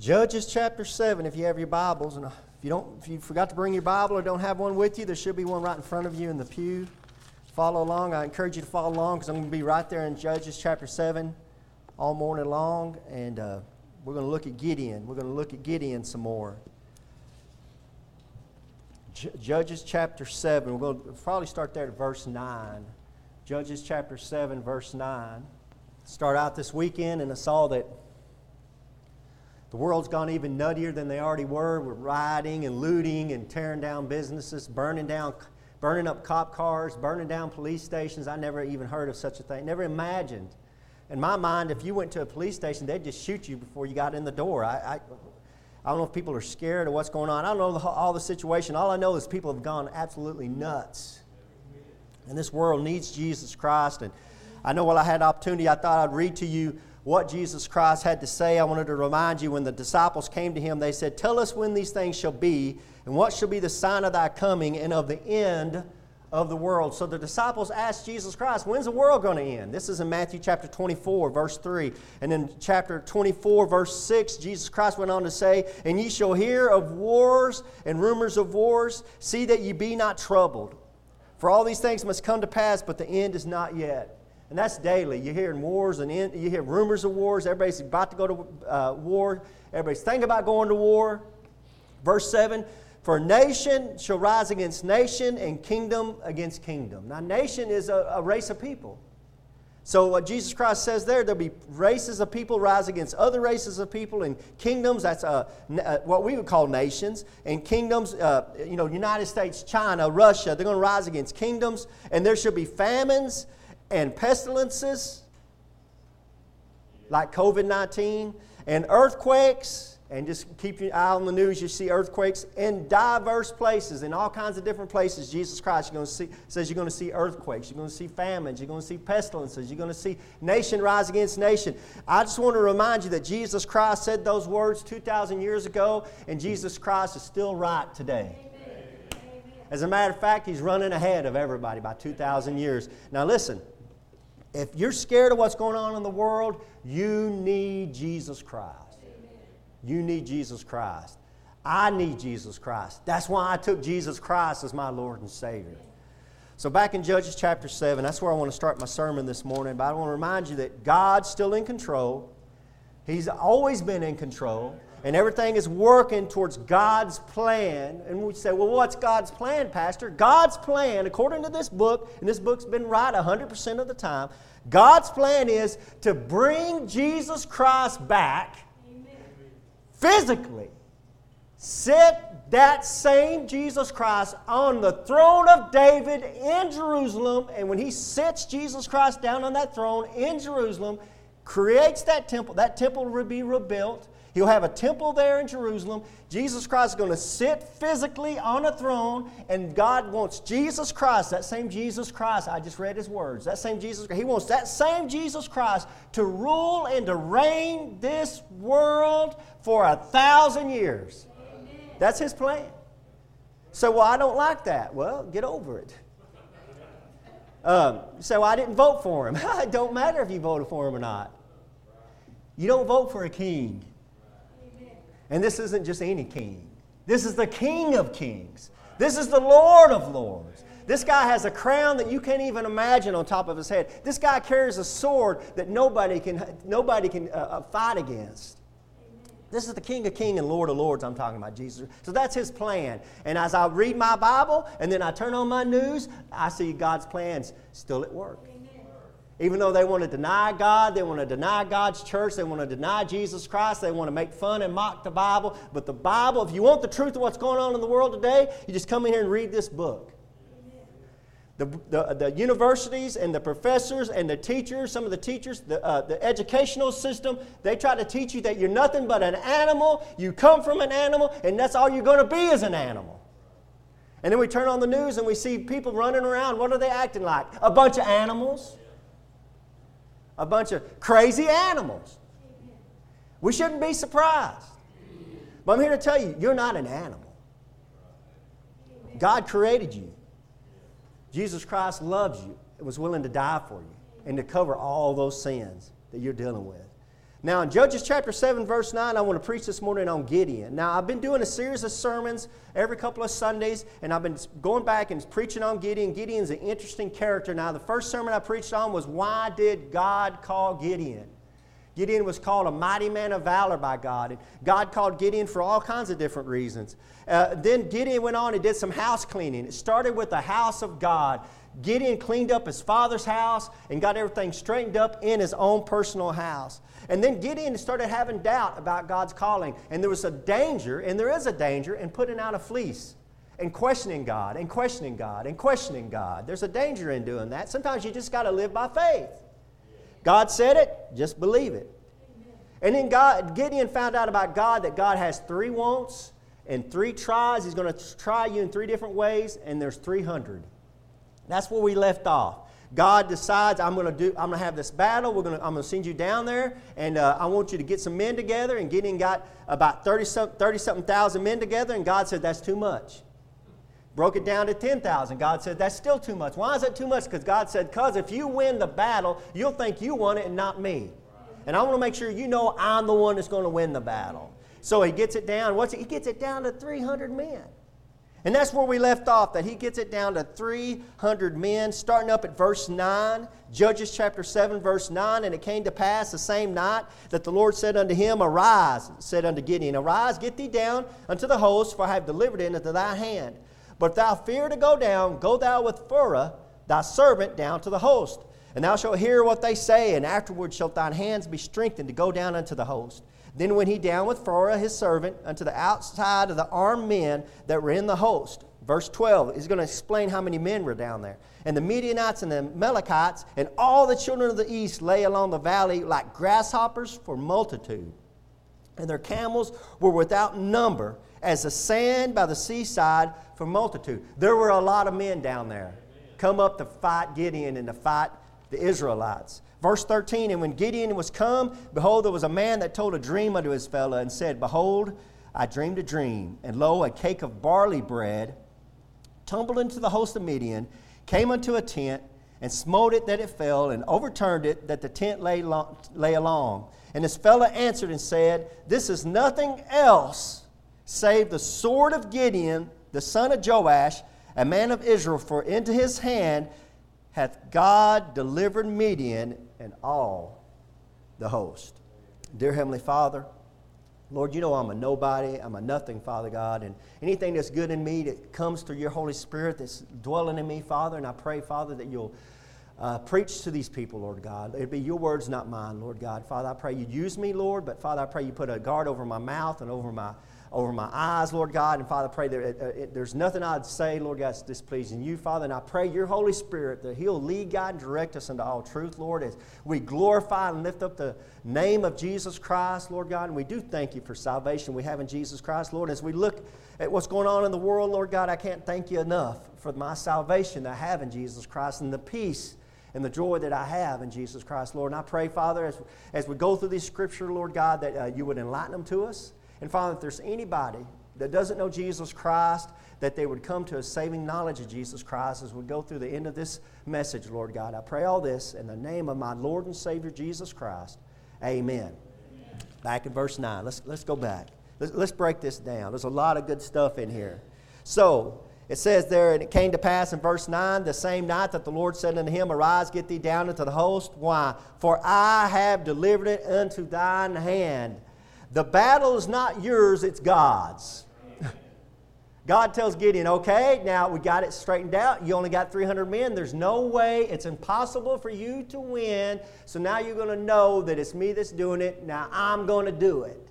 Judges chapter 7, if you have your Bibles, and if you forgot to bring your Bible or don't have one with you, there should be one right in front of you in the pew. Follow along. I encourage you to follow along because I'm going to be right there in Judges chapter 7 all morning long, and we're going to look at Gideon. We're going to look at Gideon some more. Judges chapter 7, we're going to probably start there at verse 9. Judges chapter 7, verse 9. Start out this weekend, and I saw that the world's gone even nuttier than they already were. We're rioting and looting and tearing down businesses, burning up cop cars, burning down police stations. I never even heard of such a thing, never imagined. In my mind, if you went to a police station, they'd just shoot you before you got in the door. I don't know if people are scared of what's going on. I don't know all the situation. All I know is people have gone absolutely nuts. And this world needs Jesus Christ. And I know while I had opportunity, I thought I'd read to you what Jesus Christ had to say. I wanted to remind you when the disciples came to him, they said, "Tell us when these things shall be, and what shall be the sign of thy coming and of the end of the world." So the disciples asked Jesus Christ, when's the world going to end? This is in Matthew chapter 24, verse 3. And in chapter 24, verse 6, Jesus Christ went on to say, "And ye shall hear of wars and rumors of wars. See that ye be not troubled. For all these things must come to pass, but the end is not yet." And that's daily. You're hearing wars and you hear rumors of wars. Everybody's about to go to war. Everybody's thinking about going to war. Verse 7, "For nation shall rise against nation and kingdom against kingdom." Now, nation is a race of people. So what Jesus Christ says there'll be races of people rise against other races of people, and kingdoms, that's what we would call nations, and kingdoms, United States, China, Russia, they're going to rise against kingdoms, and there shall be famines and pestilences like COVID-19, and earthquakes, and just keep your eye on the news, you see earthquakes in diverse places, in all kinds of different places. Jesus Christ says you're going to see earthquakes, you're going to see famines, you're going to see pestilences, you're going to see nation rise against nation. I just want to remind you that Jesus Christ said those words 2,000 years ago, and Jesus Christ is still right today. Amen. As a matter of fact, he's running ahead of everybody by 2,000 years. Now listen. If you're scared of what's going on in the world, you need Jesus Christ. Amen. You need Jesus Christ. I need Jesus Christ. That's why I took Jesus Christ as my Lord and Savior. Amen. So back in Judges chapter 7, that's where I want to start my sermon this morning. But I want to remind you that God's still in control. He's always been in control. And everything is working towards God's plan. And we say, well, what's God's plan, Pastor? God's plan, according to this book, and this book's been right 100% of the time, God's plan is to bring Jesus Christ back. Amen. Physically. Sit that same Jesus Christ on the throne of David in Jerusalem. And when he sits Jesus Christ down on that throne in Jerusalem, creates that temple will be rebuilt. He'll have a temple there in Jerusalem. Jesus Christ is going to sit physically on a throne, and God wants Jesus Christ, that same Jesus Christ, I just read his words, that same Jesus Christ, he wants that same Jesus Christ to rule and to reign this world for 1,000 years. Amen. That's his plan. So, well, I don't like that. Well, get over it. So I didn't vote for him. It don't matter if you voted for him or not. You don't vote for a king. And this isn't just any king. This is the King of Kings. This is the Lord of Lords. This guy has a crown that you can't even imagine on top of his head. This guy carries a sword that nobody can fight against. This is the King of Kings and Lord of Lords I'm talking about, Jesus. So that's his plan. And as I read my Bible and then I turn on my news, I see God's plans still at work. Even though they want to deny God, they want to deny God's church, they want to deny Jesus Christ, they want to make fun and mock the Bible. But the Bible, if you want the truth of what's going on in the world today, you just come in here and read this book. The universities and the professors and the teachers, some of the teachers, the educational system, they try to teach you that you're nothing but an animal, you come from an animal, and that's all you're going to be is an animal. And then we turn on the news and we see people running around. What are they acting like? A bunch of animals. A bunch of crazy animals. We shouldn't be surprised. But I'm here to tell you, you're not an animal. God created you. Jesus Christ loves you and was willing to die for you and to cover all those sins that you're dealing with. Now, in Judges chapter 7, verse 9, I want to preach this morning on Gideon. Now, I've been doing a series of sermons every couple of Sundays, and I've been going back and preaching on Gideon. Gideon's an interesting character. Now, the first sermon I preached on was, why did God call Gideon? Gideon was called a mighty man of valor by God, and God called Gideon for all kinds of different reasons. Then Gideon went on and did some house cleaning. It started with the house of God. Gideon cleaned up his father's house and got everything straightened up in his own personal house. And then Gideon started having doubt about God's calling. And there was a danger, and there is a danger, in putting out a fleece and questioning God and questioning God and questioning God. There's a danger in doing that. Sometimes you just got to live by faith. God said it, just believe it. And then Gideon found out about God, that God has three wants and three tries. He's going to try you in three different ways, and there's 300. That's where we left off. God decides, I'm going to have this battle. I'm going to send you down there, and I want you to get some men together. And Gideon got about 30-something thousand men together, and God said, that's too much. Broke it down to 10,000. God said, that's still too much. Why is that too much? Because God said, because if you win the battle, you'll think you won it and not me. And I want to make sure you know I'm the one that's going to win the battle. So he gets it down. He gets it down to 300 men. And that's where we left off, that he gets it down to 300 men, starting up at verse 9, Judges chapter 7, verse 9. And it came to pass the same night that the Lord said unto him, Arise, said unto Gideon, Arise, get thee down unto the host, for I have delivered it into thy hand. But if thou fear to go down, go thou with Phurah, thy servant, down to the host. And thou shalt hear what they say, and afterward shalt thine hands be strengthened to go down unto the host. Then went he down with Phurah his servant unto the outside of the armed men that were in the host. Verse 12 is going to explain how many men were down there. And the Midianites and the Amalekites and all the children of the east lay along the valley like grasshoppers for multitude. And their camels were without number, as the sand by the seaside for multitude. There were a lot of men down there come up to fight Gideon and to fight the Israelites. Verse 13, And when Gideon was come, behold, there was a man that told a dream unto his fellow, and said, Behold, I dreamed a dream, and lo, a cake of barley bread tumbled into the host of Midian, came unto a tent, and smote it that it fell, and overturned it that the tent lay along. And his fellow answered and said, This is nothing else save the sword of Gideon, the son of Joash, a man of Israel, for into his hand hath God delivered Midian and all the host. Dear Heavenly Father, Lord, you know I'm a nobody, I'm a nothing, Father God, and anything that's good in me that comes through your Holy Spirit that's dwelling in me, Father, and I pray, Father, that you'll preach to these people, Lord God. It'd be your words, not mine, Lord God. Father, I pray you'd use me, Lord, but Father, I pray you put a guard over my mouth and over my eyes, Lord God. And Father, I pray that there's nothing I'd say, Lord God, that's displeasing you, Father. And I pray your Holy Spirit that he'll lead, guide, and direct us into all truth, Lord, as we glorify and lift up the name of Jesus Christ, Lord God. And we do thank you for salvation we have in Jesus Christ, Lord. As we look at what's going on in the world, Lord God, I can't thank you enough for my salvation that I have in Jesus Christ and the peace and the joy that I have in Jesus Christ, Lord. And I pray, Father, as we go through this scripture, Lord God, that you would enlighten them to us. And Father, if there's anybody that doesn't know Jesus Christ, that they would come to a saving knowledge of Jesus Christ as we go through the end of this message, Lord God. I pray all this in the name of my Lord and Savior, Jesus Christ. Amen. Amen. Back in verse 9. Let's go back. Let's break this down. There's a lot of good stuff in here. So, it says there, and it came to pass in verse 9, the same night that the Lord said unto him, Arise, get thee down into the host. Why? For I have delivered it unto thine hand. The battle is not yours, it's God's. God tells Gideon, okay, now we got it straightened out. You only got 300 men. There's no way. It's impossible for you to win. So now you're going to know that it's me that's doing it. Now I'm going to do it.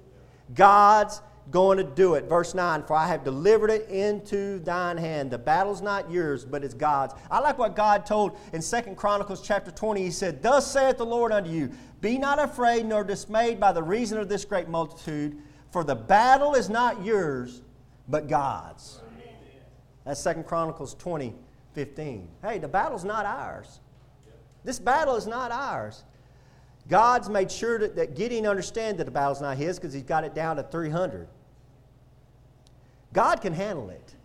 God's going to do it. Verse 9, for I have delivered it into thine hand. The battle's not yours, but it's God's. I like what God told in 2 Chronicles chapter 20. He said, Thus saith the Lord unto you, Be not afraid nor dismayed by the reason of this great multitude, for the battle is not yours, but God's. Amen. That's 2 Chronicles 20, 15. Hey, the battle's not ours. This battle is not ours. God's made sure that Gideon understands that the battle's not his because he's got it down to 300. God can handle it.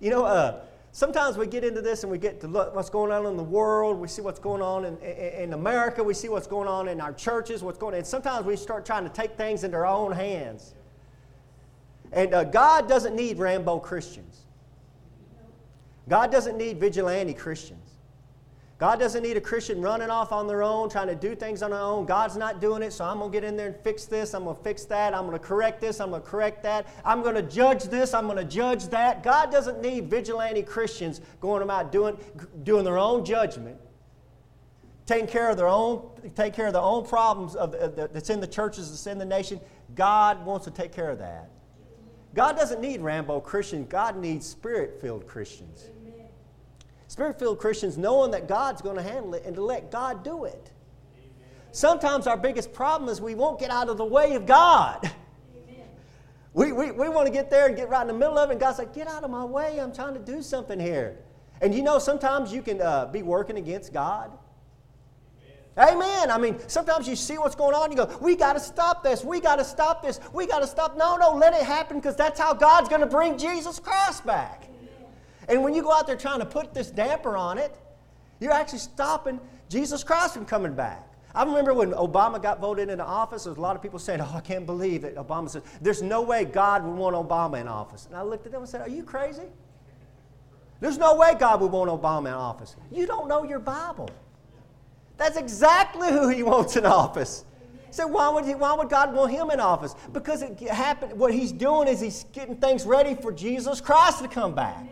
You know, Sometimes we get into this and we get to look what's going on in the world. We see what's going on in America. We see what's going on in our churches, what's going on. And sometimes we start trying to take things into our own hands. And God doesn't need Rambo Christians. God doesn't need vigilante Christians. God doesn't need a Christian running off on their own, trying to do things on their own. God's not doing it, so I'm going to get in there and fix this. I'm going to fix that. I'm going to correct this. I'm going to correct that. I'm going to judge this. I'm going to judge that. God doesn't need vigilante Christians going about doing their own judgment, taking care of their own problems that's in the churches, that's in the nation. God wants to take care of that. God doesn't need Rambo Christians. God needs Spirit-filled Christians. Spirit-filled Christians knowing that God's going to handle it and to let God do it. Amen. Sometimes our biggest problem is we won't get out of the way of God. Amen. We want to get there and get right in the middle of it. And God's like, get out of my way. I'm trying to do something here. And you know, sometimes you can be working against God. Amen. Amen. I mean, sometimes you see what's going on and you go, we got to stop this. We got to stop this. We got to stop. No, let it happen, because that's how God's going to bring Jesus Christ back. And when you go out there trying to put this damper on it, you're actually stopping Jesus Christ from coming back. I remember when Obama got voted into office, there was a lot of people saying, oh, I can't believe that Obama said, there's no way God would want Obama in office. And I looked at them and said, are you crazy? There's no way God would want Obama in office. You don't know your Bible. That's exactly who he wants in office. So why would God want him in office? Because it happened. What he's doing is he's getting things ready for Jesus Christ to come back.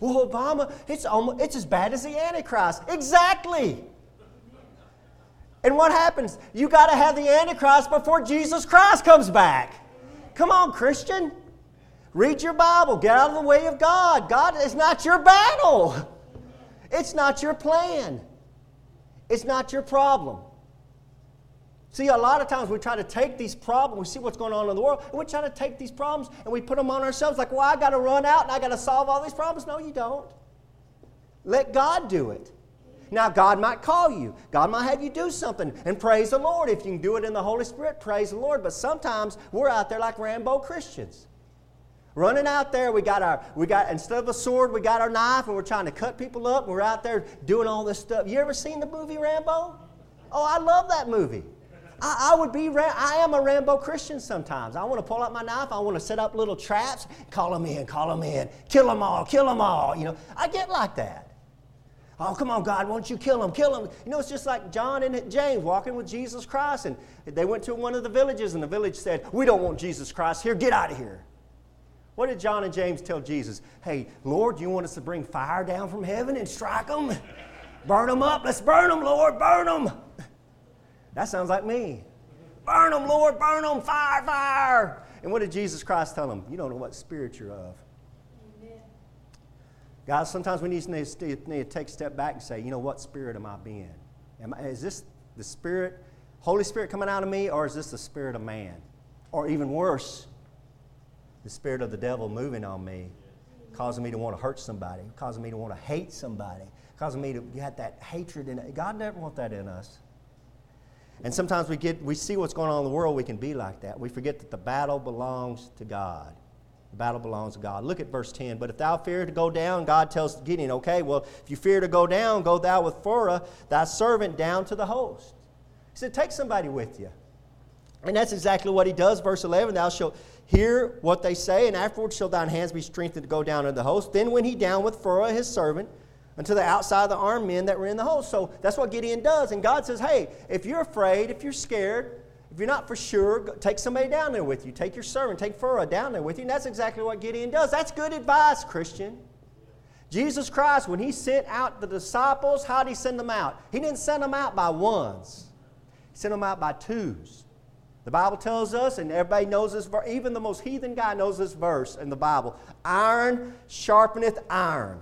Well, Obama, it's as bad as the Antichrist. Exactly. And what happens? You got to have the Antichrist before Jesus Christ comes back. Come on, Christian. Read your Bible. Get out of the way of God. God is not your battle. It's not your plan. It's not your problem. See, a lot of times we try to take these problems, we see what's going on in the world, and we try to take these problems and we put them on ourselves. Like, well, I got to run out and I got to solve all these problems. No, you don't. Let God do it. Now, God might call you. God might have you do something, and praise the Lord. If you can do it in the Holy Spirit, praise the Lord. But sometimes we're out there like Rambo Christians. Running out there, we got instead of a sword, we got our knife, and we're trying to cut people up. We're out there doing all this stuff. You ever seen the movie Rambo? Oh, I love that movie. I am a Rambo Christian sometimes. I want to pull out my knife. I want to set up little traps. Call them in. Kill them all. You know, I get like that. Oh, come on, God, won't you kill them? You know, it's just like John and James walking with Jesus Christ. And they went to one of the villages, and the village said, we don't want Jesus Christ here. Get out of here. What did John and James tell Jesus? Hey, Lord, you want us to bring fire down from heaven and strike them? Burn them up. Let's burn them, Lord. Burn them. That sounds like me. Burn them, Lord, burn them, fire, fire. And what did Jesus Christ tell them? You don't know what spirit you're of. Amen. Guys, sometimes we need to take a step back and say, you know, what spirit am I being? Is this the spirit, Holy Spirit coming out of me, or is this the spirit of man? Or even worse, the spirit of the devil moving on me, causing me to want to hurt somebody, causing me to want to hate somebody, causing me to get that hatred in it. God never wants that in us. And sometimes we see what's going on in the world, we can be like that. We forget that the battle belongs to God. The battle belongs to God. Look at verse 10. But if thou fear to go down, God tells Gideon, okay, well, if you fear to go down, go thou with Phurah, thy servant, down to the host. He said, take somebody with you. And that's exactly what he does. Verse 11, thou shalt hear what they say, and afterwards shall thine hands be strengthened to go down to the host. Then went he down with Phurah, his servant, unto the outside of the armed men that were in the host. So that's what Gideon does. And God says, hey, if you're afraid, if you're scared, if you're not for sure, take somebody down there with you. Take your servant, take Phurah down there with you. And that's exactly what Gideon does. That's good advice, Christian. Jesus Christ, when he sent out the disciples, how did he send them out? He didn't send them out by ones. He sent them out by twos. The Bible tells us, and everybody knows this, even the most heathen guy knows this verse in the Bible, iron sharpeneth iron.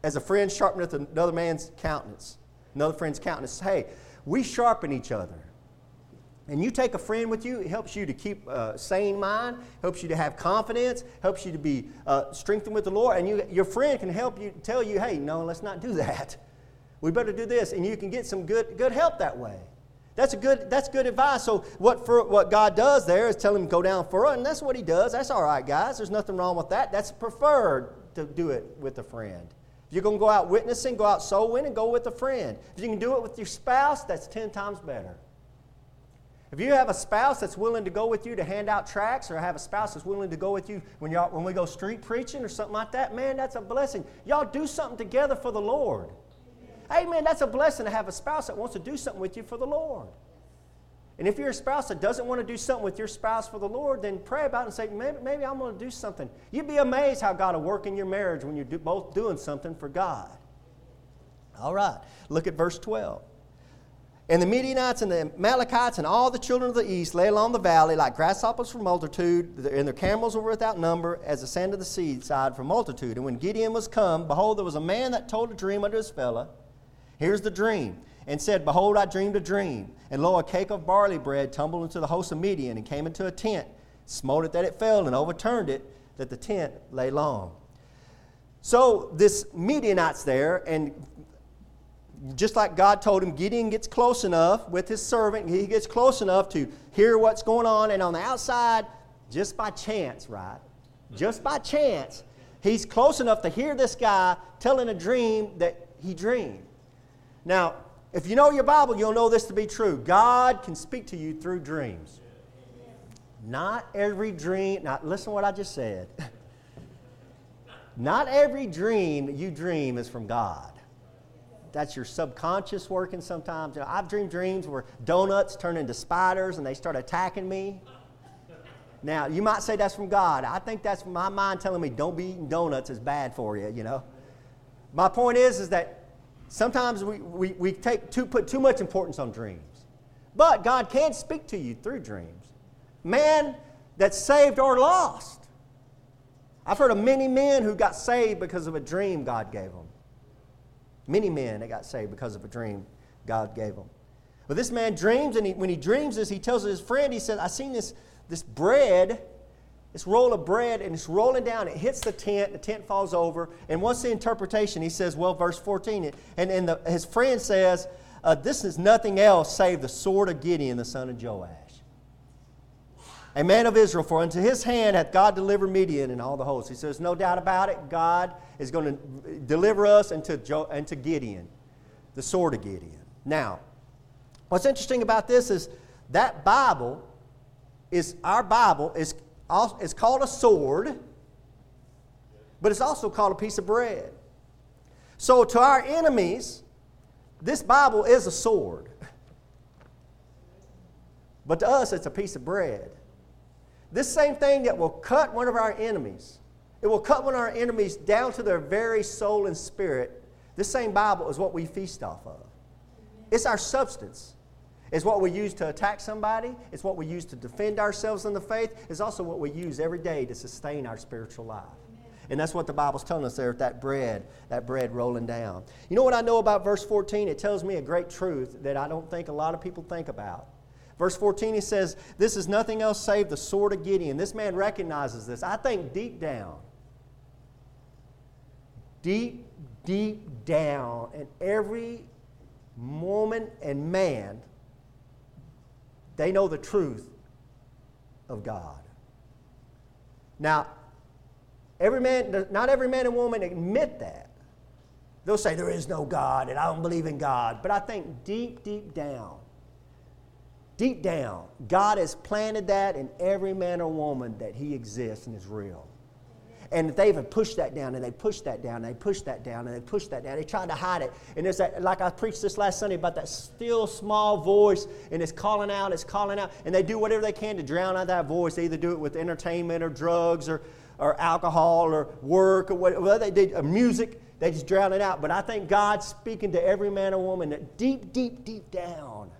As a friend sharpeneth another friend's countenance. Hey, we sharpen each other. And you take a friend with you, it helps you to keep a sane mind, helps you to have confidence, helps you to be strengthened with the Lord. And your friend can help you, tell you, hey, no, let's not do that. We better do this. And you can get some good help that way. That's good advice. So what God does there is tell him, go down for it. And that's what he does. That's all right, guys. There's nothing wrong with that. That's preferred. to do it with a friend. If you're going to go out witnessing, go out soul winning, go with a friend. If you can do it with your spouse, that's 10 times better. If you have a spouse that's willing to go with you to hand out tracts, or have a spouse that's willing to go with you when we go street preaching or something like that, man, that's a blessing. Y'all do something together for the Lord. Amen. That's a blessing to have a spouse that wants to do something with you for the Lord. And if you're a spouse that doesn't want to do something with your spouse for the Lord, then pray about it and say, maybe I'm going to do something. You'd be amazed how God will work in your marriage when you're both doing something for God. All right, look at verse 12. And the Midianites and the Amalekites and all the children of the east lay along the valley like grasshoppers for multitude, and their camels were without number as the sand of the seaside for multitude. And when Gideon was come, behold, there was a man that told a dream unto his fellow. Here's the dream. And said, Behold, I dreamed a dream. And lo, a cake of barley bread tumbled into the host of Midian, and came into a tent, smote it that it fell, and overturned it that the tent lay long. So this Midianite's there, and just like God told him, Gideon gets close enough with his servant. He gets close enough to hear what's going on. And on the outside, just by chance, right? Just by chance, he's close enough to hear this guy telling a dream that he dreamed. Now, if you know your Bible, you'll know this to be true. God can speak to you through dreams. Not every dream. Now, listen to what I just said. Not every dream you dream is from God. That's your subconscious working sometimes. You know, I've dreamed dreams where donuts turn into spiders and they start attacking me. Now, you might say that's from God. I think that's my mind telling me don't be eating donuts, is bad for you, you know. My point is that sometimes we put too much importance on dreams. But God can speak to you through dreams. Man that's saved or lost. I've heard of many men who got saved because of a dream God gave them. Many men that got saved because of a dream God gave them. But this man dreams, and when he dreams this, he tells his friend, he says, I seen this bread, this roll of bread, and it's rolling down. It hits the tent falls over. And what's the interpretation? He says, well, verse 14, and his friend says, this is nothing else save the sword of Gideon, the son of Joash, a man of Israel, for unto his hand hath God delivered Midian and all the hosts. He says, no doubt about it, God is going to deliver us into Gideon, the sword of Gideon. Now, what's interesting about this is that Bible is, our Bible is, it's called a sword, but it's also called a piece of bread. So to our enemies, this Bible is a sword. But to us, it's a piece of bread. This same thing that will cut one of our enemies, it will cut one of our enemies down to their very soul and spirit. This same Bible is what we feast off of. It's our substance. It's what we use to attack somebody. It's what we use to defend ourselves in the faith. It's also what we use every day to sustain our spiritual life. Amen. And that's what the Bible's telling us there, that bread rolling down. You know what I know about verse 14? It tells me a great truth that I don't think a lot of people think about. Verse 14, he says, this is nothing else save the sword of Gideon. This man recognizes this. I think deep down, in every woman and man, they know the truth of God. Now, not every man and woman admit that. They'll say, there is no God, and I don't believe in God. But I think deep down, God has planted that in every man or woman that he exists and is real. And they even pushed that down, and they pushed that down, and they pushed that down, and they pushed that down. They tried to hide it. And there's that, like I preached this last Sunday, about that still small voice, and it's calling out. And they do whatever they can to drown out that voice. They either do it with entertainment or drugs or alcohol or work or whatever they did, or music. They just drown it out. But I think God's speaking to every man or woman that deep down,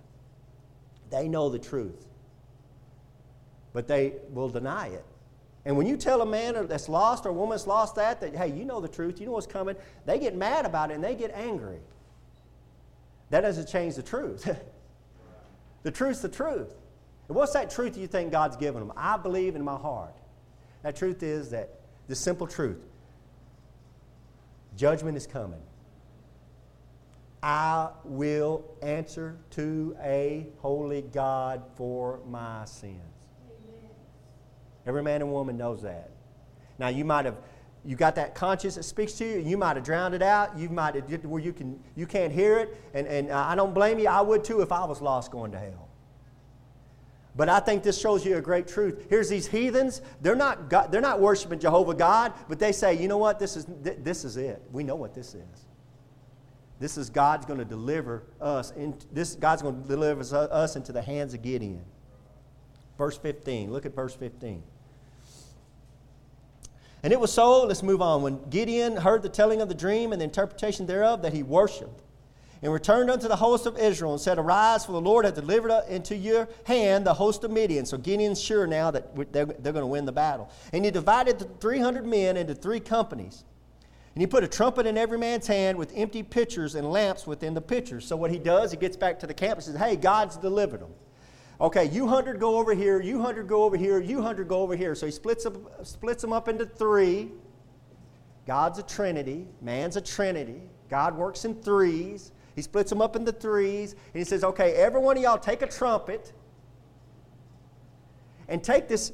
they know the truth. But they will deny it. And when you tell a man that's lost or a woman that's lost that, hey, you know the truth, you know what's coming, they get mad about it and they get angry. That doesn't change the truth. The truth's the truth. And what's that truth you think God's given them? I believe in my heart. That truth is that the simple truth. Judgment is coming. I will answer to a holy God for my sins. Every man and woman knows that. Now, you might have You got that conscience that speaks to you. You might have drowned it out. You might have where you can't hear it. And I don't blame you. I would too if I was lost going to hell. But I think this shows you a great truth. Here's these heathens. They're not worshiping Jehovah God, but they say, you know what? This is it. We know what this is. This is God's going to deliver us. God's going to deliver us into the hands of Gideon. Verse 15. Look at verse 15. And it was so, let's move on, when Gideon heard the telling of the dream and the interpretation thereof, that he worshipped, and returned unto the host of Israel, and said, Arise, for the Lord hath delivered into your hand the host of Midian. So Gideon's sure now that they're going to win the battle. And he divided the 300 men into 3 companies. And he put a trumpet in every man's hand with empty pitchers and lamps within the pitchers. So what he does, he gets back to the camp and says, hey, God's delivered them. Okay, you 100 go over here, you 100 go over here, you 100 go over here. So he splits them up into 3. God's a trinity. Man's a trinity. God works in 3s. He splits them up into 3s. And he says, okay, every one of y'all take a trumpet and take this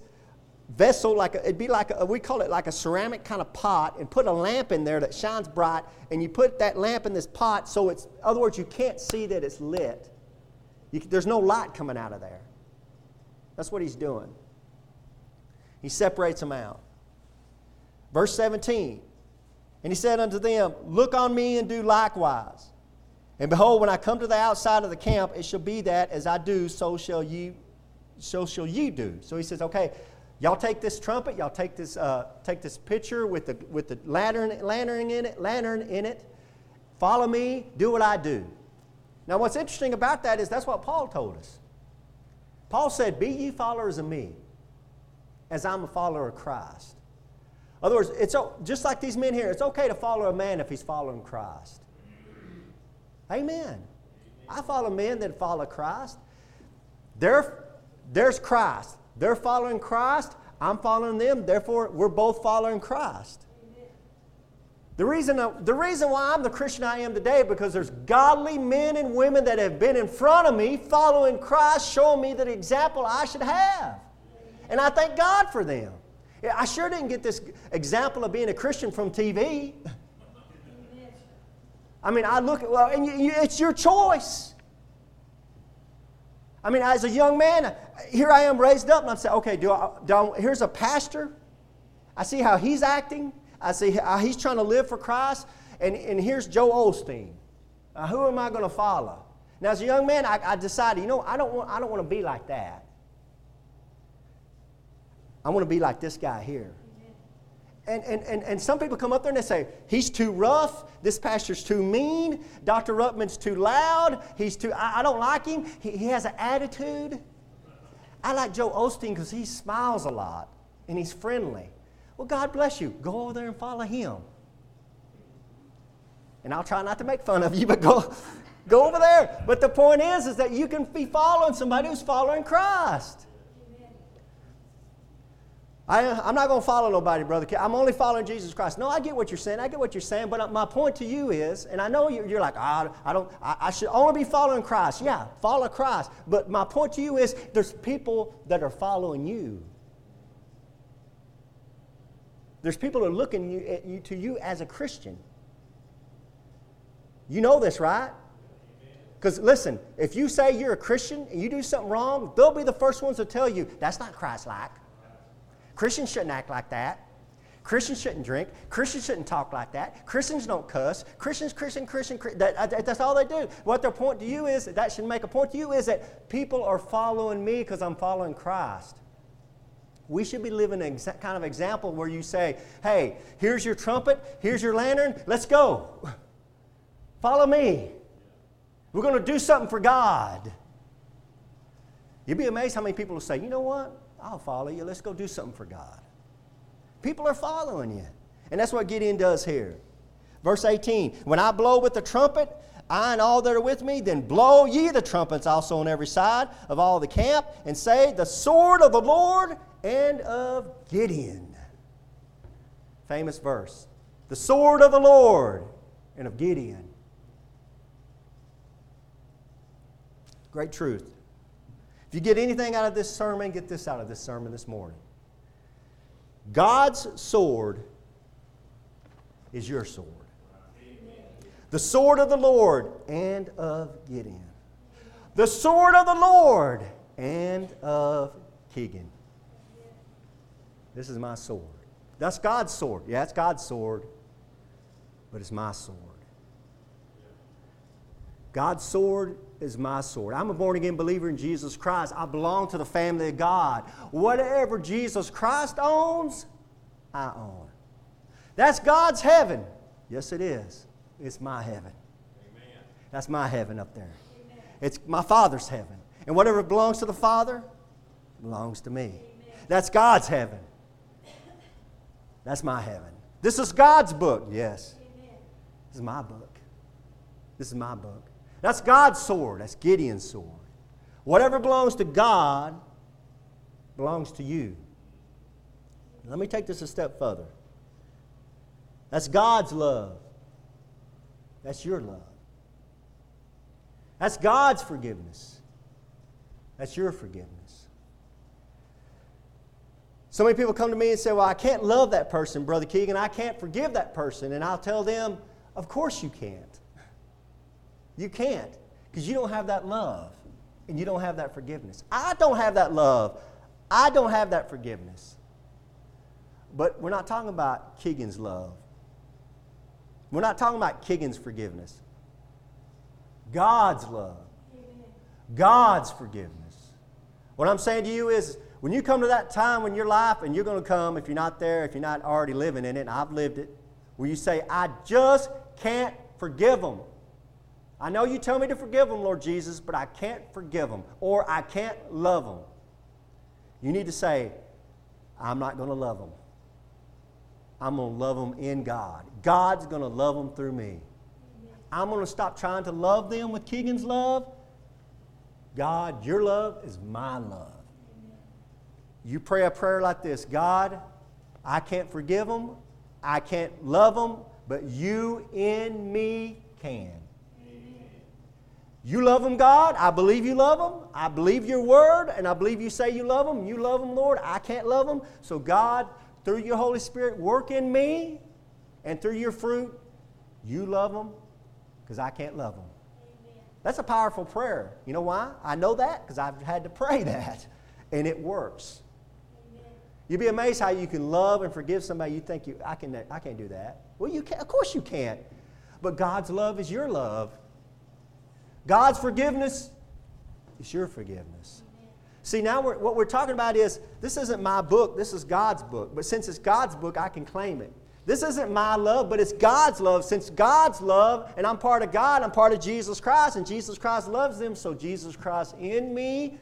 vessel, we call it like a ceramic kind of pot, and put a lamp in there that shines bright. And you put that lamp in this pot so it's, in other words, you can't see that it's lit. There's no light coming out of there. That's what he's doing. He separates them out. Verse 17. And he said unto them, Look on me and do likewise. And behold, when I come to the outside of the camp, it shall be that as I do, so shall ye do. So he says, okay, y'all take this trumpet, y'all take this pitcher with the lantern in it. Follow me, do what I do. Now, what's interesting about that is that's what Paul told us. Paul said, be ye followers of me, as I'm a follower of Christ. In other words, it's just like these men here, it's okay to follow a man if he's following Christ. Amen. I follow men that follow Christ. There's Christ. They're following Christ. I'm following them. Therefore, we're both following Christ. The reason why I'm the Christian I am today is because there's godly men and women that have been in front of me following Christ, showing me the example I should have. And I thank God for them. I sure didn't get this example of being a Christian from TV. I mean, I look at, well, and it's your choice. I mean, as a young man, here I am raised up, and I'm saying, okay, here's a pastor. I see how he's acting. I see how he's trying to live for Christ. And here's Joe Osteen. Now, who am I going to follow? Now, as a young man, I decided, you know, I don't want to be like that. I want to be like this guy here. And some people come up there and they say, he's too rough, this pastor's too mean, Dr. Ruttman's too loud, I don't like him, he has an attitude. I like Joe Osteen because he smiles a lot and he's friendly. Well, God bless you. Go over there and follow him. And I'll try not to make fun of you, but go over there. But the point is that you can be following somebody who's following Christ. I'm not going to follow nobody, Brother Ken. I'm only following Jesus Christ. No, I get what you're saying. But my point to you is, and I know you're like, I should only be following Christ. Yeah, follow Christ. But my point to you is there's people that are following you. There's people who are looking to you as a Christian. You know this, right? Because listen, if you say you're a Christian and you do something wrong, they'll be the first ones to tell you, that's not Christ-like. Christians shouldn't act like that. Christians shouldn't drink. Christians shouldn't talk like that. Christians don't cuss. Christian. That's all they do. What their point to you is, that should make a point to you, is that people are following me because I'm following Christ. We should be living a kind of example where you say, hey, here's your trumpet, here's your lantern, let's go. Follow me. We're going to do something for God. You'd be amazed how many people will say, you know what, I'll follow you, let's go do something for God. People are following you. And that's what Gideon does here. Verse 18, when I blow with the trumpet, I and all that are with me, then blow ye the trumpets also on every side of all the camp, and say, the sword of the Lord and of Gideon. Famous verse. The sword of the Lord and of Gideon. Great truth. If you get anything out of this sermon, get this out of this sermon this morning. God's sword is your sword. Amen. The sword of the Lord and of Gideon. The sword of the Lord and of Keegan. This is my sword. That's God's sword. Yeah, it's God's sword, but it's my sword. God's sword is my sword. I'm a born-again believer in Jesus Christ. I belong to the family of God. Whatever Jesus Christ owns, I own. That's God's heaven. Yes, it is. It's my heaven. Amen. That's my heaven up there. Amen. It's my Father's heaven. And whatever belongs to the Father, belongs to me. Amen. That's God's heaven. That's my heaven. This is God's book. Yes. Amen. This is my book. This is my book. That's God's sword. That's Gideon's sword. Whatever belongs to God belongs to you. Let me take this a step further. That's God's love. That's your love. That's God's forgiveness. That's your forgiveness. So many people come to me and say, well, I can't love that person, Brother Keegan. I can't forgive that person. And I'll tell them, of course you can't. You can't, because you don't have that love, and you don't have that forgiveness. I don't have that love. I don't have that forgiveness. But we're not talking about Keegan's love. We're not talking about Keegan's forgiveness. God's love. God's forgiveness. What I'm saying to you is, when you come to that time in your life, and you're going to come, if you're not there, if you're not already living in it, and I've lived it, where you say, I just can't forgive them. I know you tell me to forgive them, Lord Jesus, but I can't forgive them, or I can't love them. You need to say, I'm not going to love them. I'm going to love them in God. God's going to love them through me. I'm going to stop trying to love them with Keegan's love. God, your love is my love. You pray a prayer like this, God, I can't forgive them, I can't love them, but you in me can. You love them, God. I believe you love them. I believe your word, and I believe you say you love them. You love them, Lord. I can't love them. So, God, through your Holy Spirit, work in me, and through your fruit, you love them because I can't love them. Amen. That's a powerful prayer. You know why? I know that because I've had to pray that, and it works. Amen. You'd be amazed how you can love and forgive somebody you think you I can't do that. Well, you can. Of course you can't. But God's love is your love. God's forgiveness is your forgiveness. Amen. See, now what we're talking about is, this isn't my book, this is God's book. But since it's God's book, I can claim it. This isn't my love, but it's God's love. Since God's love, and I'm part of God, I'm part of Jesus Christ, and Jesus Christ loves them, so Jesus Christ in me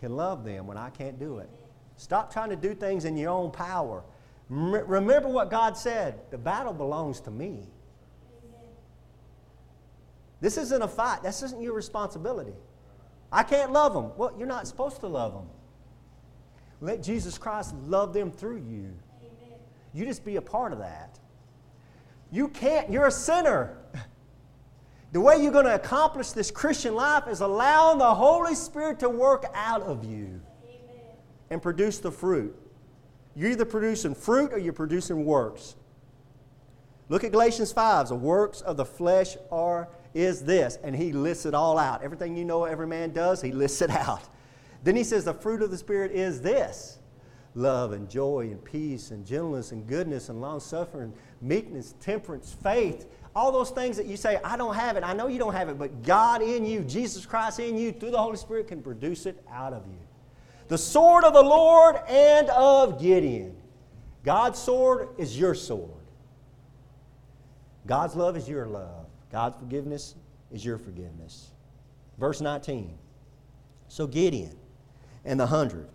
can love them when I can't do it. Stop trying to do things in your own power. Remember what God said, the battle belongs to me. This isn't a fight. This isn't your responsibility. I can't love them. Well, you're not supposed to love them. Let Jesus Christ love them through you. Amen. You just be a part of that. You can't. You're a sinner. The way you're going to accomplish this Christian life is allowing the Holy Spirit to work out of you. Amen. And produce the fruit. You're either producing fruit or you're producing works. Look at Galatians 5. The works of the flesh is this, and he lists it all out. Everything you know every man does, he lists it out. Then he says the fruit of the Spirit is this: love and joy and peace and gentleness and goodness and long-suffering, meekness, temperance, faith. All those things that you say, I don't have it. I know you don't have it, but God in you, Jesus Christ in you, through the Holy Spirit can produce it out of you. The sword of the Lord and of Gideon. God's sword is your sword. God's love is your love. God's forgiveness is your forgiveness. Verse 19. So Gideon and the 100.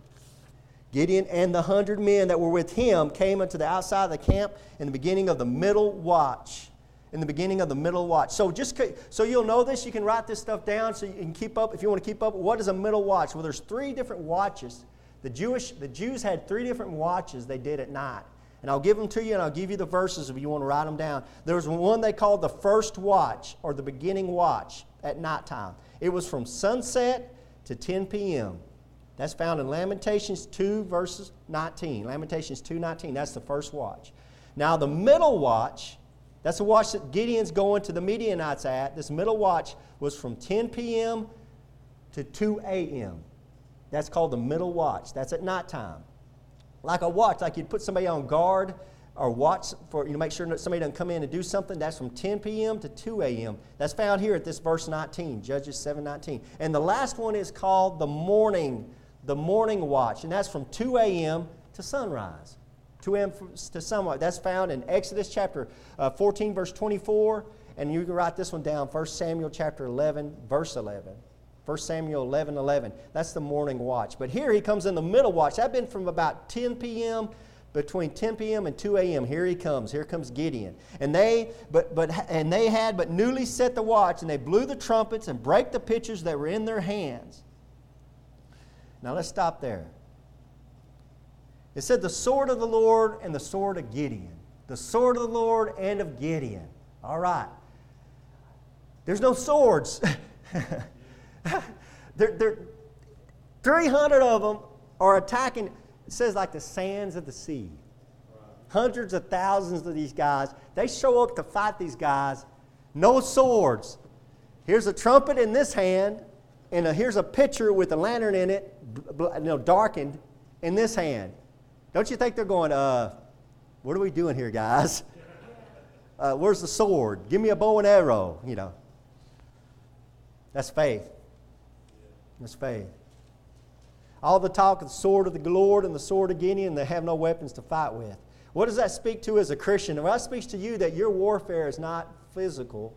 Gideon and the 100 men that were with him came unto the outside of the camp in the beginning of the middle watch. In the beginning of the middle watch. So just so you'll know this, you can write this stuff down so you can keep up. If you want to keep up, what is a middle watch? Well, there's three different watches. The Jews had three different watches they did at night. And I'll give them to you, and I'll give you the verses if you want to write them down. There was one they called the first watch, or the beginning watch, at nighttime. It was from sunset to 10 p.m. That's found in Lamentations 2, verses 19. Lamentations 2:19. That's the first watch. Now the middle watch, that's the watch that Gideon's going to the Midianites at. This middle watch was from 10 p.m. to 2 a.m. That's called the middle watch. That's at nighttime. Like a watch, like you'd put somebody on guard or watch for, you know, make sure that somebody doesn't come in and do something. That's from 10 p.m. to 2 a.m. That's found here at this verse 19, Judges 7:19. And the last one is called the morning watch, and that's from 2 a.m. to sunrise. 2 a.m. to sunrise. That's found in Exodus chapter 14, verse 24, and you can write this one down, 1 Samuel chapter 11, verse 11. 1 Samuel 11:11. That's the morning watch. But here he comes in the middle watch. That's been from about 10 p.m. between 10 p.m. and 2 a.m. Here he comes. Here comes Gideon. And they had but newly set the watch, and they blew the trumpets and brake the pitchers that were in their hands. Now let's stop there. It said the sword of the Lord and the sword of Gideon. The sword of the Lord and of Gideon. All right. There's no swords. They're 300 of them are attacking, it says, like the sands of the sea. Hundreds of thousands of these guys. They show up to fight these guys. No swords. Here's a trumpet in this hand, and here's a pitcher with a lantern in it, darkened, in this hand. Don't you think they're going, what are we doing here, guys? Where's the sword? Give me a bow and arrow, you know. That's faith. That's faith. All the talk of the sword of the Lord and the sword of Gideon, they have no weapons to fight with. What does that speak to as a Christian? Well, that speaks to you that your warfare is not physical.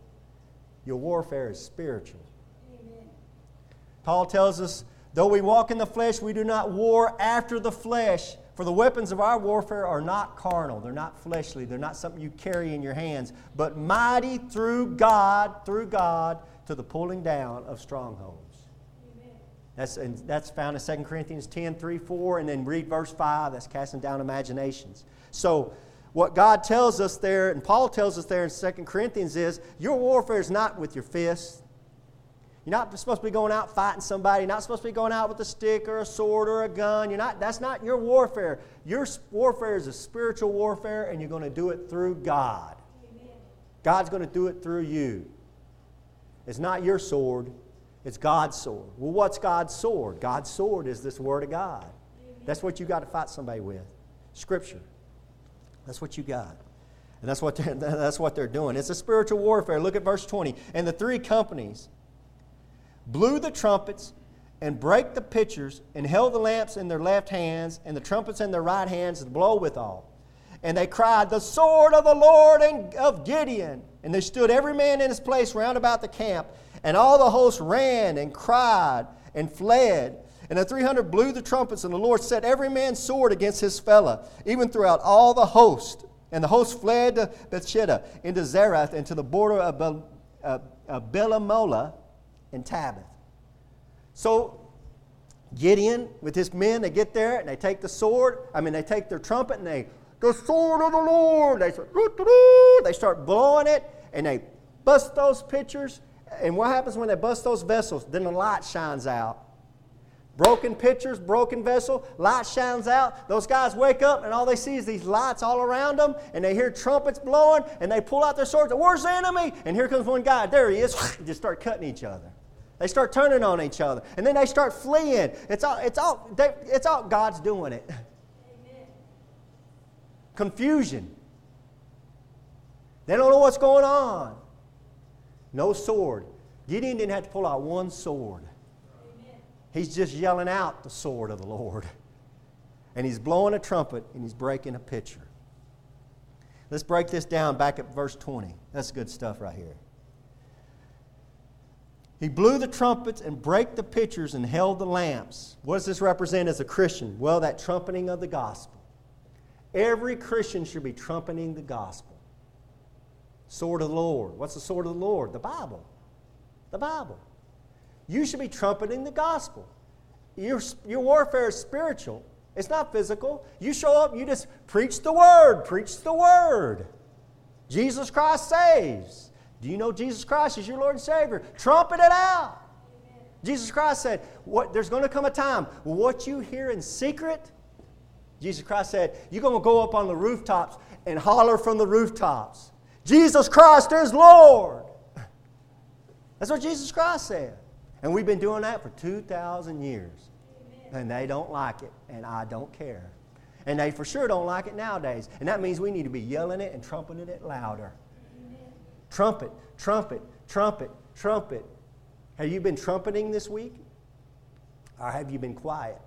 Your warfare is spiritual. Amen. Paul tells us, though we walk in the flesh, we do not war after the flesh. For the weapons of our warfare are not carnal. They're not fleshly. They're not something you carry in your hands. But mighty through God, to the pulling down of strongholds. That's found in 2 Corinthians 10:3-4, and then read verse 5. That's casting down imaginations. So what God tells us there, and Paul tells us there in 2 Corinthians, is your warfare is not with your fists. You're not supposed to be going out fighting somebody. You're not supposed to be going out with a stick or a sword or a gun. That's not your warfare. Your warfare is a spiritual warfare, and you're going to do it through God. Amen. God's going to do it through you. It's not your sword. It's God's sword. Well, what's God's sword? God's sword is this Word of God. Amen. That's what you got to fight somebody with. Scripture. That's what you got. And that's what they're doing. It's a spiritual warfare. Look at verse 20. And the three companies blew the trumpets and brake the pitchers and held the lamps in their left hands and the trumpets in their right hands to blow withal. And they cried, the sword of the Lord and of Gideon. And they stood every man in his place round about the camp. And all the hosts ran and cried and fled. And the 300 blew the trumpets, and the Lord set every man's sword against his fellow, even throughout all the host. And the host fled to Bethsheba, into Zerath, and to the border of Belamola and Tabith. So Gideon, with his men, they get there, and they take their trumpet, and they, the sword of the Lord. They start blowing it, and they bust those pitchers. And what happens when they bust those vessels? Then the light shines out. Broken pitchers, broken vessel, light shines out. Those guys wake up and all they see is these lights all around them, and they hear trumpets blowing, and they pull out their swords. Where's the enemy? And here comes one guy. There he is. Just start cutting each other. They start turning on each other, and then they start fleeing. It's all God's doing it. Amen. Confusion. They don't know what's going on. No sword. Gideon didn't have to pull out one sword. Amen. He's just yelling out the sword of the Lord. And he's blowing a trumpet and he's breaking a pitcher. Let's break this down back at verse 20. That's good stuff right here. He blew the trumpets and brake the pitchers and held the lamps. What does this represent as a Christian? Well, that trumpeting of the gospel. Every Christian should be trumpeting the gospel. Sword of the Lord. What's the sword of the Lord? The Bible. The Bible. You should be trumpeting the gospel. Your warfare is spiritual. It's not physical. You show up and you just preach the Word. Preach the Word. Jesus Christ saves. Do you know Jesus Christ is your Lord and Savior? Trumpet it out. Amen. Jesus Christ said, there's going to come a time. What you hear in secret, Jesus Christ said, you're going to go up on the rooftops and holler from the rooftops, Jesus Christ is Lord. That's what Jesus Christ said. And we've been doing that for 2,000 years. Amen. And they don't like it, and I don't care. And they for sure don't like it nowadays. And that means we need to be yelling it and trumpeting it louder. Amen. Trumpet, trumpet, trumpet, trumpet. Have you been trumpeting this week? Or have you been quiet?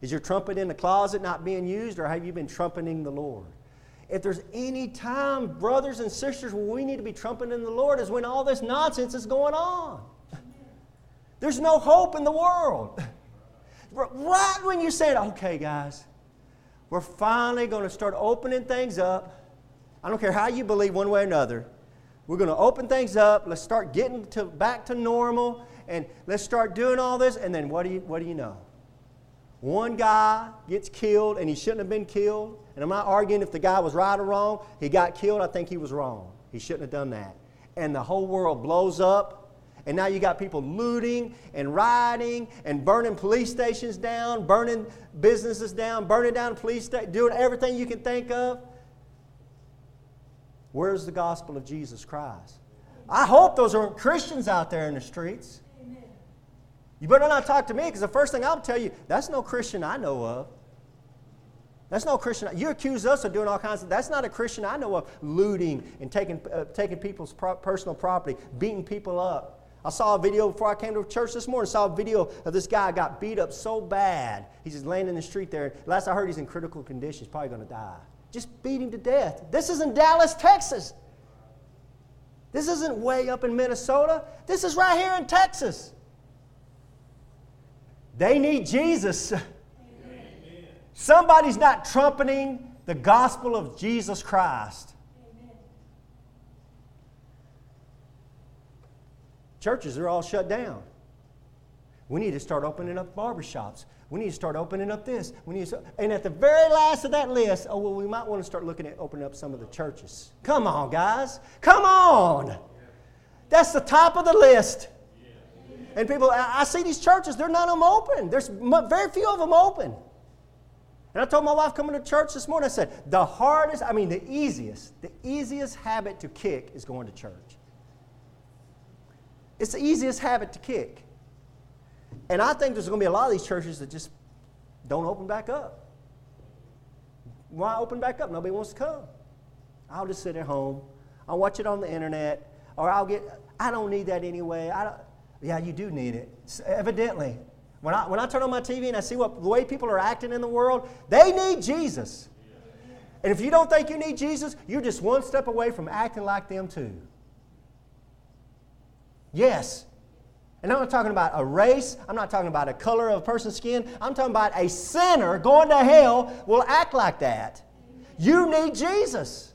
Is your trumpet in the closet not being used, or have you been trumpeting the Lord? If there's any time, brothers and sisters, where we need to be trumpeting the Lord is when all this nonsense is going on. There's no hope in the world. Right when you said, okay, guys, we're finally going to start opening things up. I don't care how you believe one way or another. We're going to open things up. Let's start getting back to normal. And let's start doing all this. And then what do you know? One guy gets killed, and he shouldn't have been killed. And I'm not arguing if the guy was right or wrong. He got killed. I think he was wrong. He shouldn't have done that. And the whole world blows up. And now you got people looting and rioting and burning police stations down, burning businesses down, burning down police stations, doing everything you can think of. Where's the gospel of Jesus Christ? I hope those aren't Christians out there in the streets. You better not talk to me, because the first thing I'll tell you, that's no Christian I know of. That's no Christian. You accuse us of doing all kinds of. That's not a Christian I know of. Looting and taking people's personal property, beating people up. I saw a video before I came to church this morning. Saw a video of this guy got beat up so bad. He's just laying in the street there. Last I heard, he's in critical condition. He's probably going to die. Just beat him to death. This is in Dallas, Texas. This isn't way up in Minnesota. This is right here in Texas. They need Jesus. Amen. Somebody's not trumpeting the gospel of Jesus Christ. Amen. Churches are all shut down. We need to start opening up barbershops. We need to start opening up this. We need to start, and at the very last of that list, oh, well, we might want to start looking at opening up some of the churches. Come on, guys. Come on. That's the top of the list. And people, I see these churches, they're not open. There's very few of them open. And I told my wife coming to church this morning, I said, the easiest habit to kick is going to church. It's the easiest habit to kick. And I think there's going to be a lot of these churches that just don't open back up. Why open back up? Nobody wants to come. I'll just sit at home. I'll watch it on the internet. Or I don't need that anyway. Yeah, you do need it. So evidently, when I turn on my TV and I see the way people are acting in the world, they need Jesus. And if you don't think you need Jesus, you're just one step away from acting like them too. Yes. And I'm not talking about a race. I'm not talking about a color of a person's skin. I'm talking about a sinner going to hell will act like that. You need Jesus.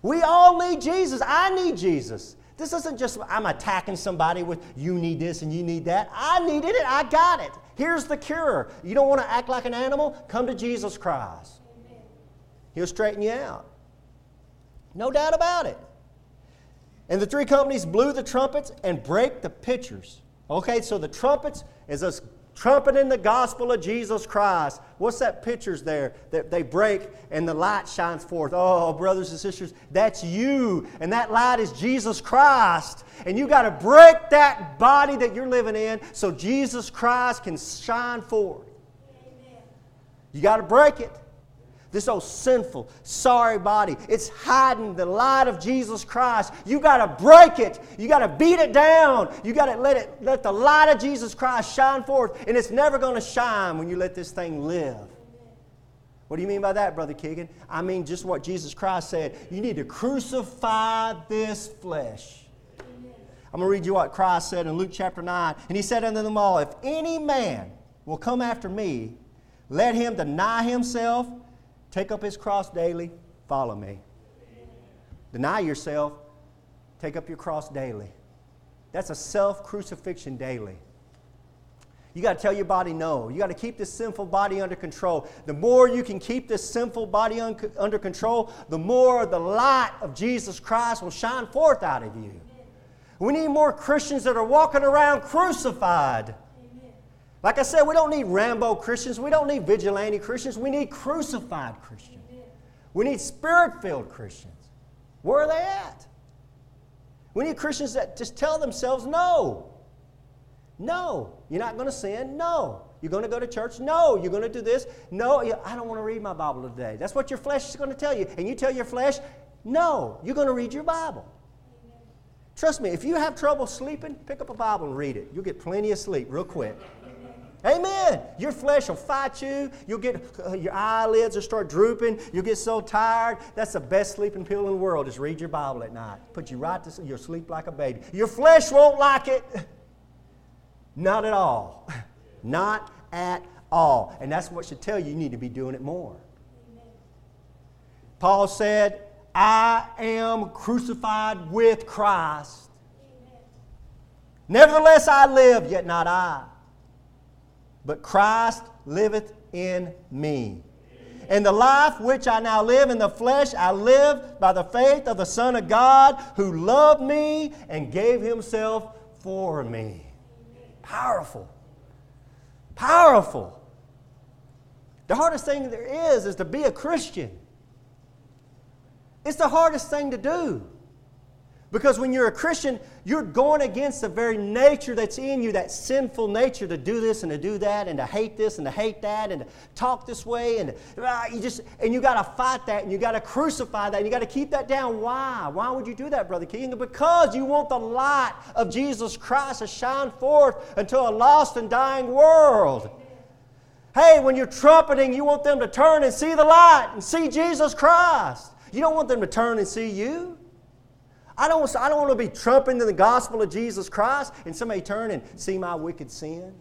We all need Jesus. I need Jesus. This isn't just I'm attacking somebody with you need this and you need that. I needed it. I got it. Here's the cure. You don't want to act like an animal? Come to Jesus Christ. Amen. He'll straighten you out. No doubt about it. And the three companies blew the trumpets and brake the pitchers. Okay, so the trumpets is us trumpeting the gospel of Jesus Christ. What's that pictures there that they break and the light shines forth? Oh, brothers and sisters, that's you. And that light is Jesus Christ. And you got to break that body that you're living in so Jesus Christ can shine forth. Amen. You got to break it. This old sinful, sorry body, it's hiding the light of Jesus Christ. You got to break it. You got to beat it down. You got to let the light of Jesus Christ shine forth. And it's never going to shine when you let this thing live. What do you mean by that, Brother Keegan? I mean just what Jesus Christ said. You need to crucify this flesh. I'm going to read you what Christ said in Luke chapter 9. And He said unto them all, if any man will come after me, let him deny himself, take up his cross daily, follow me. Amen. Deny yourself, take up your cross daily. That's a self-crucifixion daily. You got to tell your body no. You got to keep this sinful body under control. The more you can keep this sinful body under control, the more the light of Jesus Christ will shine forth out of you. Amen. We need more Christians that are walking around crucified. Like I said, we don't need Rambo Christians. We don't need vigilante Christians. We need crucified Christians. We need Spirit-filled Christians. Where are they at? We need Christians that just tell themselves, no. No, you're not going to sin. No, you're going to go to church. No, you're going to do this. No, I don't want to read my Bible today. That's what your flesh is going to tell you. And you tell your flesh, no, you're going to read your Bible. Amen. Trust me, if you have trouble sleeping, pick up a Bible and read it. You'll get plenty of sleep real quick. Amen. Your flesh will fight you. You'll get your eyelids will start drooping. You'll get so tired. That's the best sleeping pill in the world. Just read your Bible at night. Put you right to sleep. You'll sleep like a baby. Your flesh won't like it. Not at all. Not at all. And that's what should tell you. You need to be doing it more. Amen. Paul said, I am crucified with Christ. Amen. Nevertheless, I live, yet not I. But Christ liveth in me. Amen. And the life which I now live in the flesh, I live by the faith of the Son of God, who loved me and gave himself for me. Amen. Powerful. Powerful. The hardest thing there is to be a Christian. It's the hardest thing to do. Because when you're a Christian, you're going against the very nature that's in you, that sinful nature to do this and to do that and to hate this and to hate that and to talk this way. And you got to fight that and you got to crucify that and you got to keep that down. Why? Why would you do that, Brother King? Because you want the light of Jesus Christ to shine forth into a lost and dying world. Hey, when you're trumpeting, you want them to turn and see the light and see Jesus Christ. You don't want them to turn and see you. I don't want to be trumpeting the gospel of Jesus Christ and somebody turn and see my wicked sin,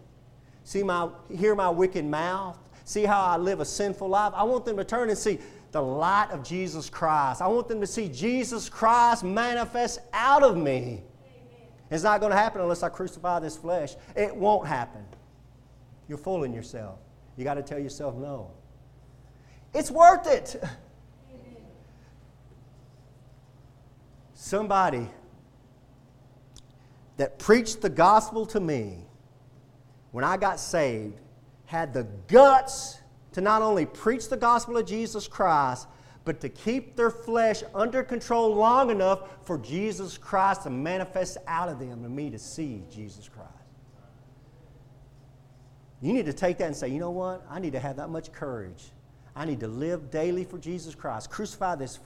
hear my wicked mouth, see how I live a sinful life. I want them to turn and see the light of Jesus Christ. I want them to see Jesus Christ manifest out of me. Amen. It's not going to happen unless I crucify this flesh. It won't happen. You're fooling yourself. You got to tell yourself no. It's worth it. Somebody that preached the gospel to me when I got saved had the guts to not only preach the gospel of Jesus Christ, but to keep their flesh under control long enough for Jesus Christ to manifest out of them and me to see Jesus Christ. You need to take that and say, you know what? I need to have that much courage. I need to live daily for Jesus Christ. Crucify this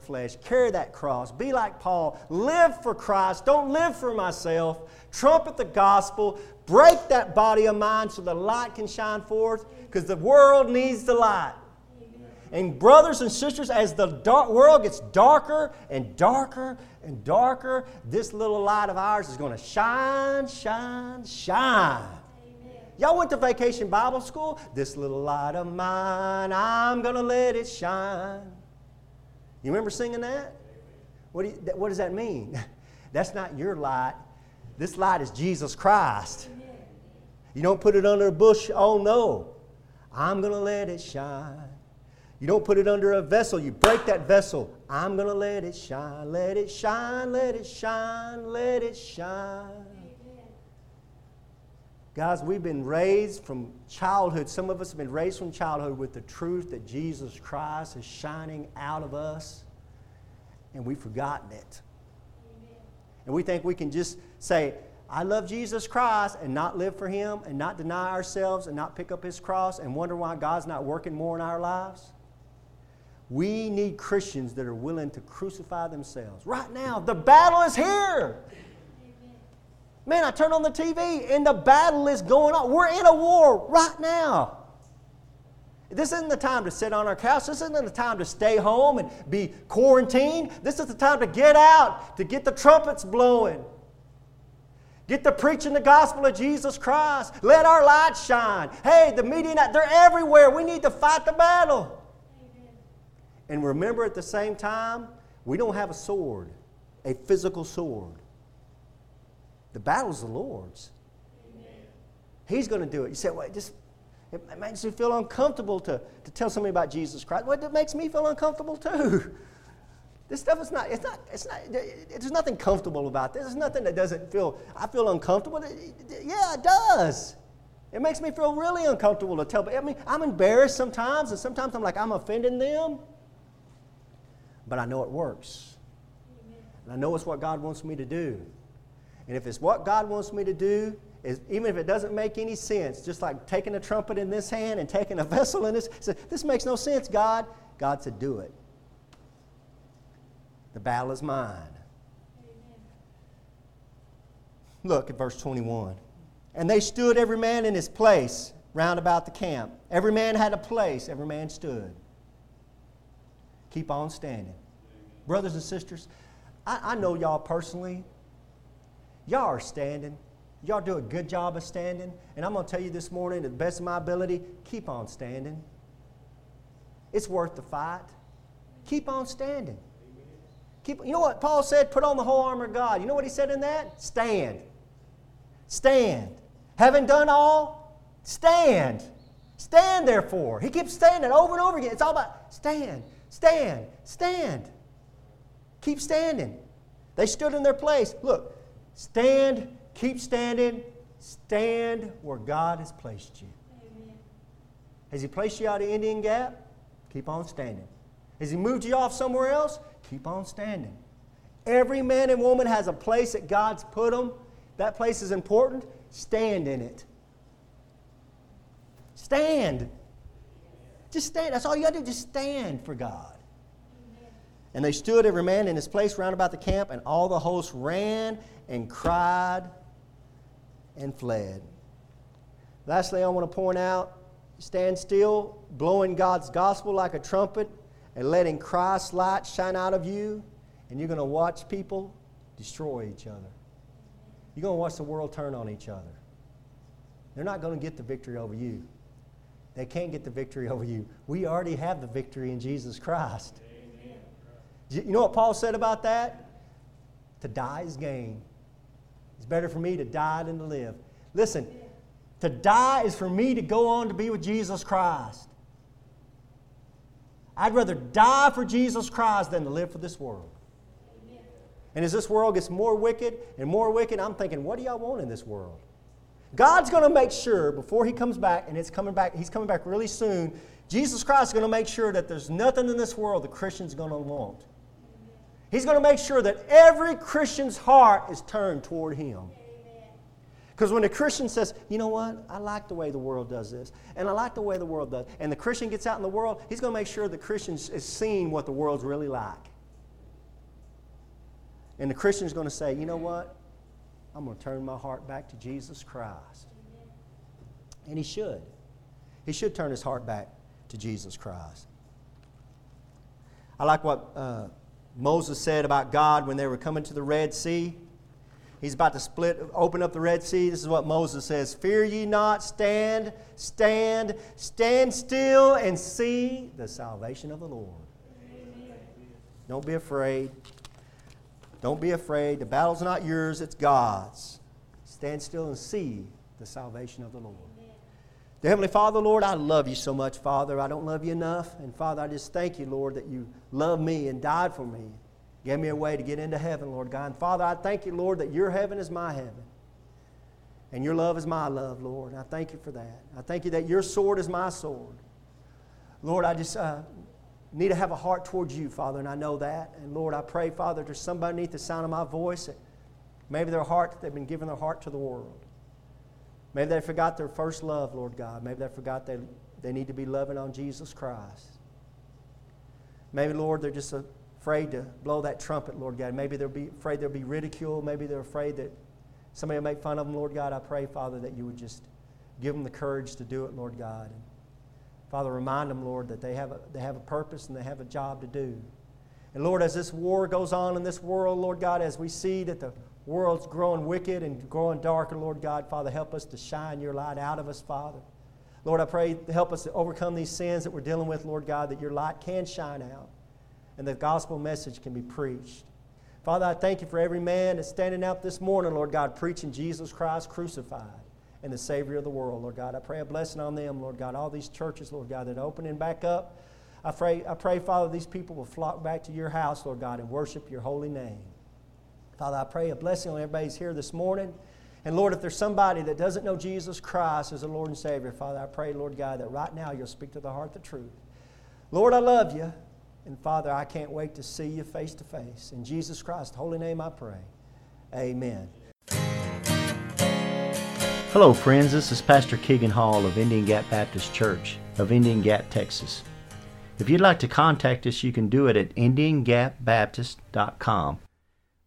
flesh. Carry that cross. Be like Paul. Live for Christ. Don't live for myself. Trumpet the gospel. Break that body of mine so the light can shine forth, because the world needs the light. Amen. And brothers and sisters, as the world gets darker and darker and darker, this little light of ours is going to shine, shine, shine. Y'all went to Vacation Bible School? This little light of mine, I'm going to let it shine. You remember singing that? What does that mean? That's not your light. This light is Jesus Christ. You don't put it under a bush. Oh, no. I'm going to let it shine. You don't put it under a vessel. You break that vessel. I'm going to let it shine. Let it shine. Let it shine. Let it shine. Guys, we've been raised from childhood. Some of us have been raised from childhood with the truth that Jesus Christ is shining out of us, and we've forgotten it. Amen. And we think we can just say, I love Jesus Christ, and not live for Him, and not deny ourselves, and not pick up His cross, and wonder why God's not working more in our lives. We need Christians that are willing to crucify themselves. Right now, the battle is here. Man, I turn on the TV and the battle is going on. We're in a war right now. This isn't the time to sit on our couch. This isn't the time to stay home and be quarantined. This is the time to get out, to get the trumpets blowing. Get to preaching the gospel of Jesus Christ. Let our light shine. Hey, the media, they're everywhere. We need to fight the battle. Amen. And remember, at the same time, we don't have a sword, a physical sword. The battle's the Lord's. Amen. He's going to do it. You say, well, it makes me feel uncomfortable to tell somebody about Jesus Christ. Well, it makes me feel uncomfortable too. This stuff is there's nothing comfortable about this. There's nothing that I feel uncomfortable. Yeah, it does. It makes me feel really uncomfortable to tell. I mean, I'm embarrassed sometimes, and sometimes I'm like, I'm offending them. but I know it works. And I know it's what God wants me to do. And if it's what God wants me to do, even if it doesn't make any sense, just like taking a trumpet in this hand and taking a vessel in this, this makes no sense, God. God said, do it. The battle is mine. Amen. Look at verse 21. And they stood every man in his place round about the camp. Every man had a place. Every man stood. Keep on standing. Amen. Brothers and sisters, I know y'all personally. Y'all are standing. Y'all do a good job of standing. And I'm going to tell you this morning, to the best of my ability, keep on standing. It's worth the fight. Keep on standing. You know what Paul said? Put on the whole armor of God. You know what he said in that? Stand. Stand. Having done all, stand. Stand, therefore. He keeps standing over and over again. It's all about stand, stand, stand. Keep standing. They stood in their place. Look, stand, keep standing. Stand where God has placed you. Amen. Has He placed you out of Indian Gap? Keep on standing. Has He moved you off somewhere else? Keep on standing. Every man and woman has a place that God's put them. That place is important. Stand in it. Stand. Just stand. That's all you got to do. Just stand for God. And they stood every man in his place round about the camp, and all the host ran and cried and fled. Lastly, I want to point out, stand still, blowing God's gospel like a trumpet, and letting Christ's light shine out of you, and you're going to watch people destroy each other. You're going to watch the world turn on each other. They're not going to get the victory over you. They can't get the victory over you. We already have the victory in Jesus Christ. Amen. You know what Paul said about that? To die is gain. It's better for me to die than to live. Listen, to die is for me to go on to be with Jesus Christ. I'd rather die for Jesus Christ than to live for this world. Amen. And as this world gets more wicked, I'm thinking, what do y'all want in this world? God's going to make sure before He comes back, and He's coming back really soon, Jesus Christ is going to make sure that there's nothing in this world the Christian's going to want. Amen. He's going to make sure that every Christian's heart is turned toward Him. Because when a Christian says, you know what, I like the way the world does this, and I like the way the world does, and the Christian gets out in the world, he's going to make sure the Christian is seeing what the world's really like. And the Christian's going to say, you know what, I'm going to turn my heart back to Jesus Christ. And he should. He should turn his heart back to Jesus Christ. I like what Moses said about God when they were coming to the Red Sea. He's about to open up the Red Sea. This is what Moses says. Fear ye not, stand still and see the salvation of the Lord. Amen. Don't be afraid. Don't be afraid. The battle's not yours, it's God's. Stand still and see the salvation of the Lord. Amen. Dear Heavenly Father, Lord, I love you so much, Father. I don't love you enough. And Father, I just thank you, Lord, that you love me and died for me. Gave me a way to get into heaven, Lord God. And Father, I thank you, Lord, that your heaven is my heaven. And your love is my love, Lord. And I thank you for that. I thank you that your sword is my sword. Lord, I just need to have a heart towards you, Father, and I know that. And Lord, I pray, Father, there's somebody beneath the sound of my voice that maybe their heart, they've been giving their heart to the world. Maybe they forgot their first love, Lord God. Maybe they forgot they need to be loving on Jesus Christ. Maybe, Lord, they're just afraid to blow that trumpet, Lord God. Maybe they'll be afraid there'll be ridicule. Maybe they're afraid that somebody will make fun of them, Lord God. I pray, Father, that you would just give them the courage to do it, Lord God. And Father, remind them, Lord, that they have a purpose and they have a job to do. And Lord, as this war goes on in this world, Lord God, as we see that the world's growing wicked and growing darker, Lord God, Father, help us to shine your light out of us, Father. Lord, I pray, help us to overcome these sins that we're dealing with, Lord God, that your light can shine out. And the gospel message can be preached. Father, I thank you for every man that's standing out this morning, Lord God, preaching Jesus Christ crucified and the Savior of the world, Lord God. I pray a blessing on them, Lord God. All these churches, Lord God, that are opening back up. I pray, Father, these people will flock back to your house, Lord God, and worship your holy name. Father, I pray a blessing on everybody's here this morning. And Lord, if there's somebody that doesn't know Jesus Christ as the Lord and Savior, Father, I pray, Lord God, that right now you'll speak to the heart the truth. Lord, I love you. And Father, I can't wait to see you face to face. In Jesus Christ's holy name I pray. Amen. Hello friends, this is Pastor Keegan Hall of Indian Gap Baptist Church of Indian Gap, Texas. If you'd like to contact us, you can do it at indiangapbaptist.com.